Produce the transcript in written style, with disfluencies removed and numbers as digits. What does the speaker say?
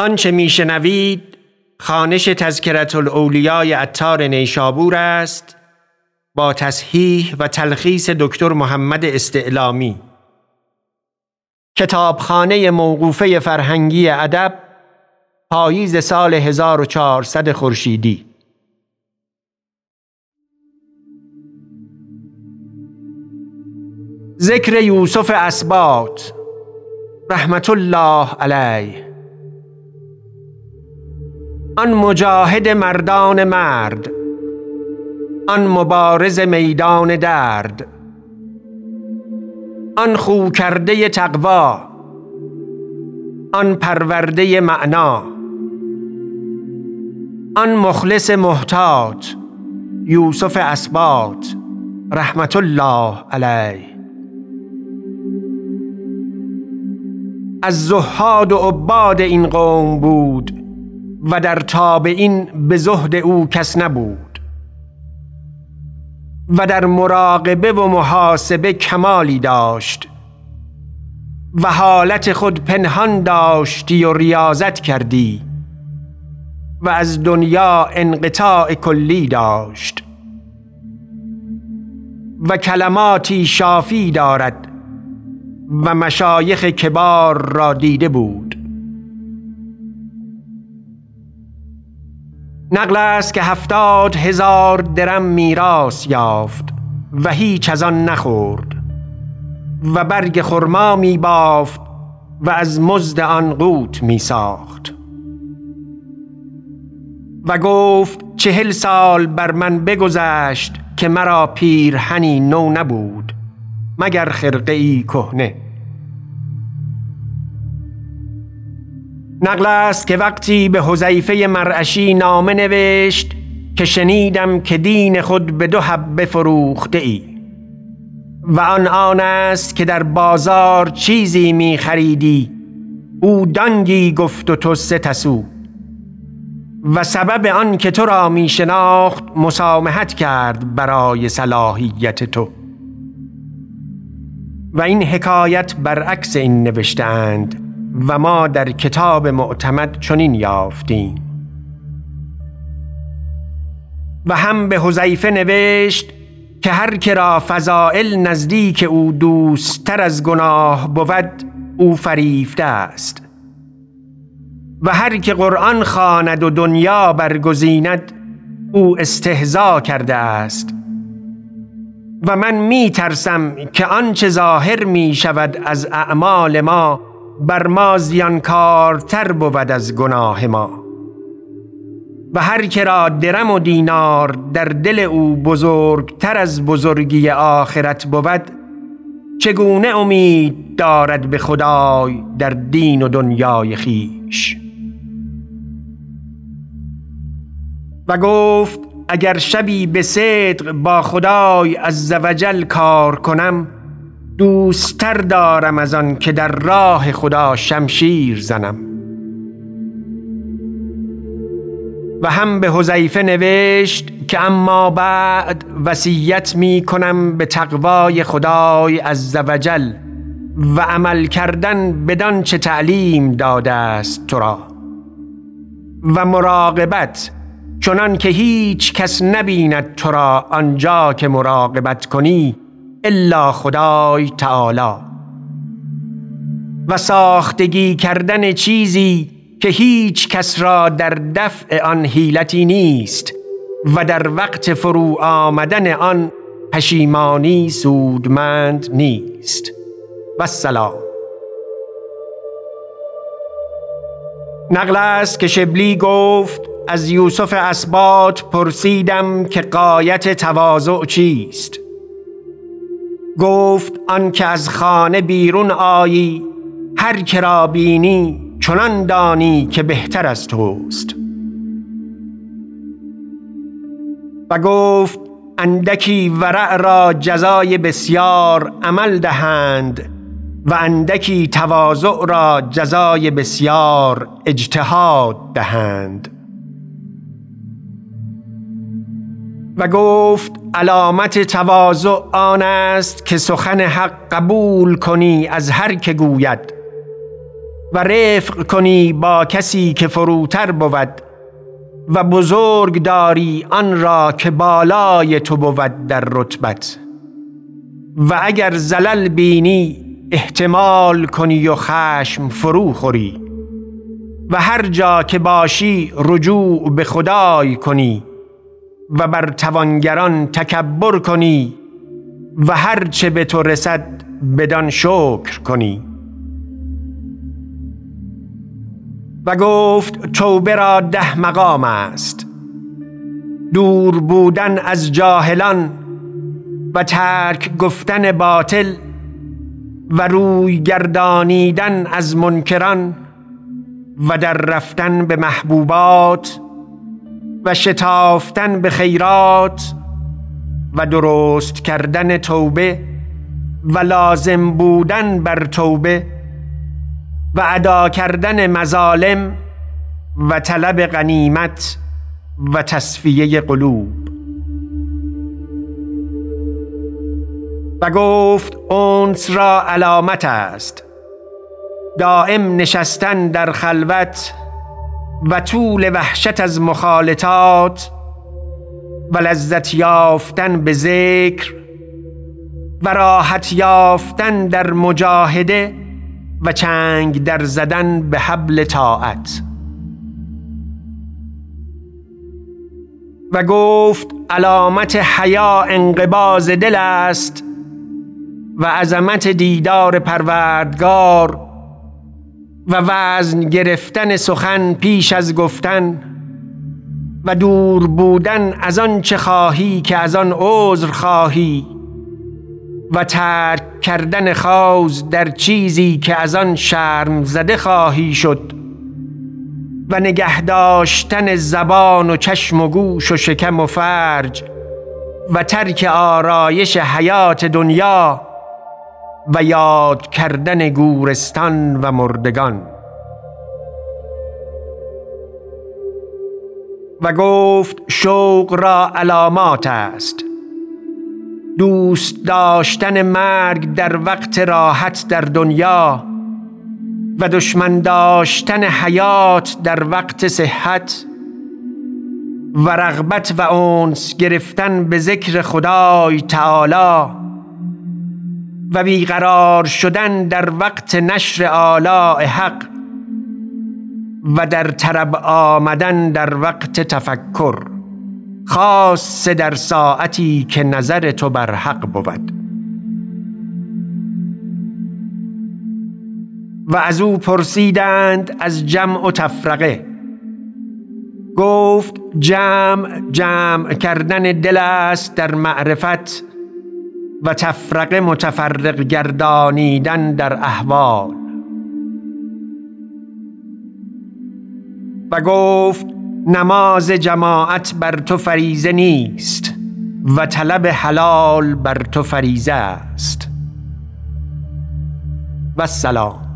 آنچه میشنوید خوانش تذکرةالاولیای عطار نیشابور است با تصحیح و تلخیص دکتر محمد استعلامی. کتابخانه موقوفه فرهنگی ادب، پاییز سال 1400 خورشیدی. ذکر یوسف اسباط رحمت الله علیه. آن مجاهد مردان مرد، آن مبارز میدان درد، آن خوکرده تقوا، آن پرورده معنا، آن مخلص محتاط، یوسف اسباط رحمت الله علیه. از زهاد و عباد این قوم بود و در تابعین به زهد او کس نبود و در مراقبه و محاسبه کمالی داشت و حالت خود پنهان داشتی و ریاضت کردی و از دنیا انقطاع کلی داشت و کلماتی شافی دارد و مشایخ کبار را دیده بود. نقل است که 70,000 درم میراث یافت و هیچ از آن نخورد و برگ خرما می بافت و از مزد آن قوت می ساخت و گفت 40 سال بر من بگذشت که مرا پیرهنی نو نبود مگر خرقه‌ای کهنه. نقل است که وقتی به حذیفه مرعشی نامه نوشت که شنیدم که دین خود به 2 حبه فروخته ای و آن است که در بازار چیزی می خریدی، او دانگی گفت و تو 3 تسو، و سبب آن که تو را می شناخت مسامحت کرد برای صلاحیت تو. و این حکایت برعکس این نوشتند و ما در کتاب معتمد چنین یافتیم. و هم به حذیفه نوشت که هر که را فضائل نزدیک او دوستتر از گناه بود او فریفته است و هر که قرآن خواند و دنیا برگزیند او استهزا کرده است. و من می ترسم که آنچه ظاهر می شود از اعمال ما بر ما زیانکارتر بود از گناه ما. و هر که را درم و دینار در دل او بزرگتر از بزرگی آخرت بود چگونه امید دارد به خدای در دین و دنیای خیش. و گفت اگر شبی به صدق با خدای عزوجل کار کنم دوستتر دارم از آن که در راه خدا شمشیر زنم. و هم به حذیفه نوشت که اما بعد وصیت می کنم به تقوای خدای عزوجل و عمل کردن بدان چه تعلیم داده است تو را و مراقبت چنان که هیچ کس نبیند تو را آنجا که مراقبت کنی الا خدای تعالی و ساختگی کردن چیزی که هیچ کس را در دفع آن حیلتی نیست و در وقت فرو آمدن آن پشیمانی سودمند نیست. و سلام. نقل است که شبلی گفت از یوسف اسباط پرسیدم که غایت تواضع چیست؟ گفت آن که از خانه بیرون آیی هر که را بینی چنان دانی که بهتر از توست. و گفت اندکی ورع را جزای بسیار عمل دهند و اندکی تواضع را جزای بسیار اجتهاد دهند. و گفت علامت تواضع آن است که سخن حق قبول کنی از هر که گوید و رفق کنی با کسی که فروتر بود و بزرگ داری آن را که بالای تو بود در رتبت. و اگر زلل بینی احتمال کنی و خشم فرو خوری و هر جا که باشی رجوع به خدای کنی و بر توانگران تکبر کنی و هر چه به تو رسد بدان شکر کنی. و گفت توبه را 10 مقام است: دور بودن از جاهلان و ترک گفتن باطل و روی گردانیدن از منکران و در رفتن به محبوبات و شتافتن به خیرات و درست کردن توبه و لازم بودن بر توبه و ادا کردن مظالم و طلب غنیمت و تصفیه قلوب. و گفت انس را علامت است: دائم نشستن در خلوت و طول وحشت از مخالطات و لذت یافتن به ذکر و راحت یافتن در مجاهده و چنگ در زدن به حبل طاعت. و گفت علامت حیا انقباض دل است و عظمت دیدار پروردگار و وزن گرفتن سخن پیش از گفتن و دور بودن از آن چه خواهی که از آن عذر خواهی و ترک کردن خواز در چیزی که از آن شرم زده خواهی شد و نگه داشتن زبان و چشم و گوش و شکم و فرج و ترک آرایش حیات دنیا و یاد کردن گورستان و مردگان. و گفت شوق را علامات است: دوست داشتن مرگ در وقت راحت در دنیا و دشمن داشتن حیات در وقت صحت و رغبت و انس گرفتن به ذکر خدای تعالی و بیقرار شدن در وقت نشر آلاء حق و در طرب آمدن در وقت تفکر، خاصه در ساعتی که نظر تو بر حق بود. و از او پرسیدند از جمع و تفرقه. گفت جمع کردن دل است در معرفت و تفرقه متفرق گردانیدن در احوال. و گفت نماز جماعت بر تو فریضه نیست و طلب حلال بر تو فریضه است. و السلام.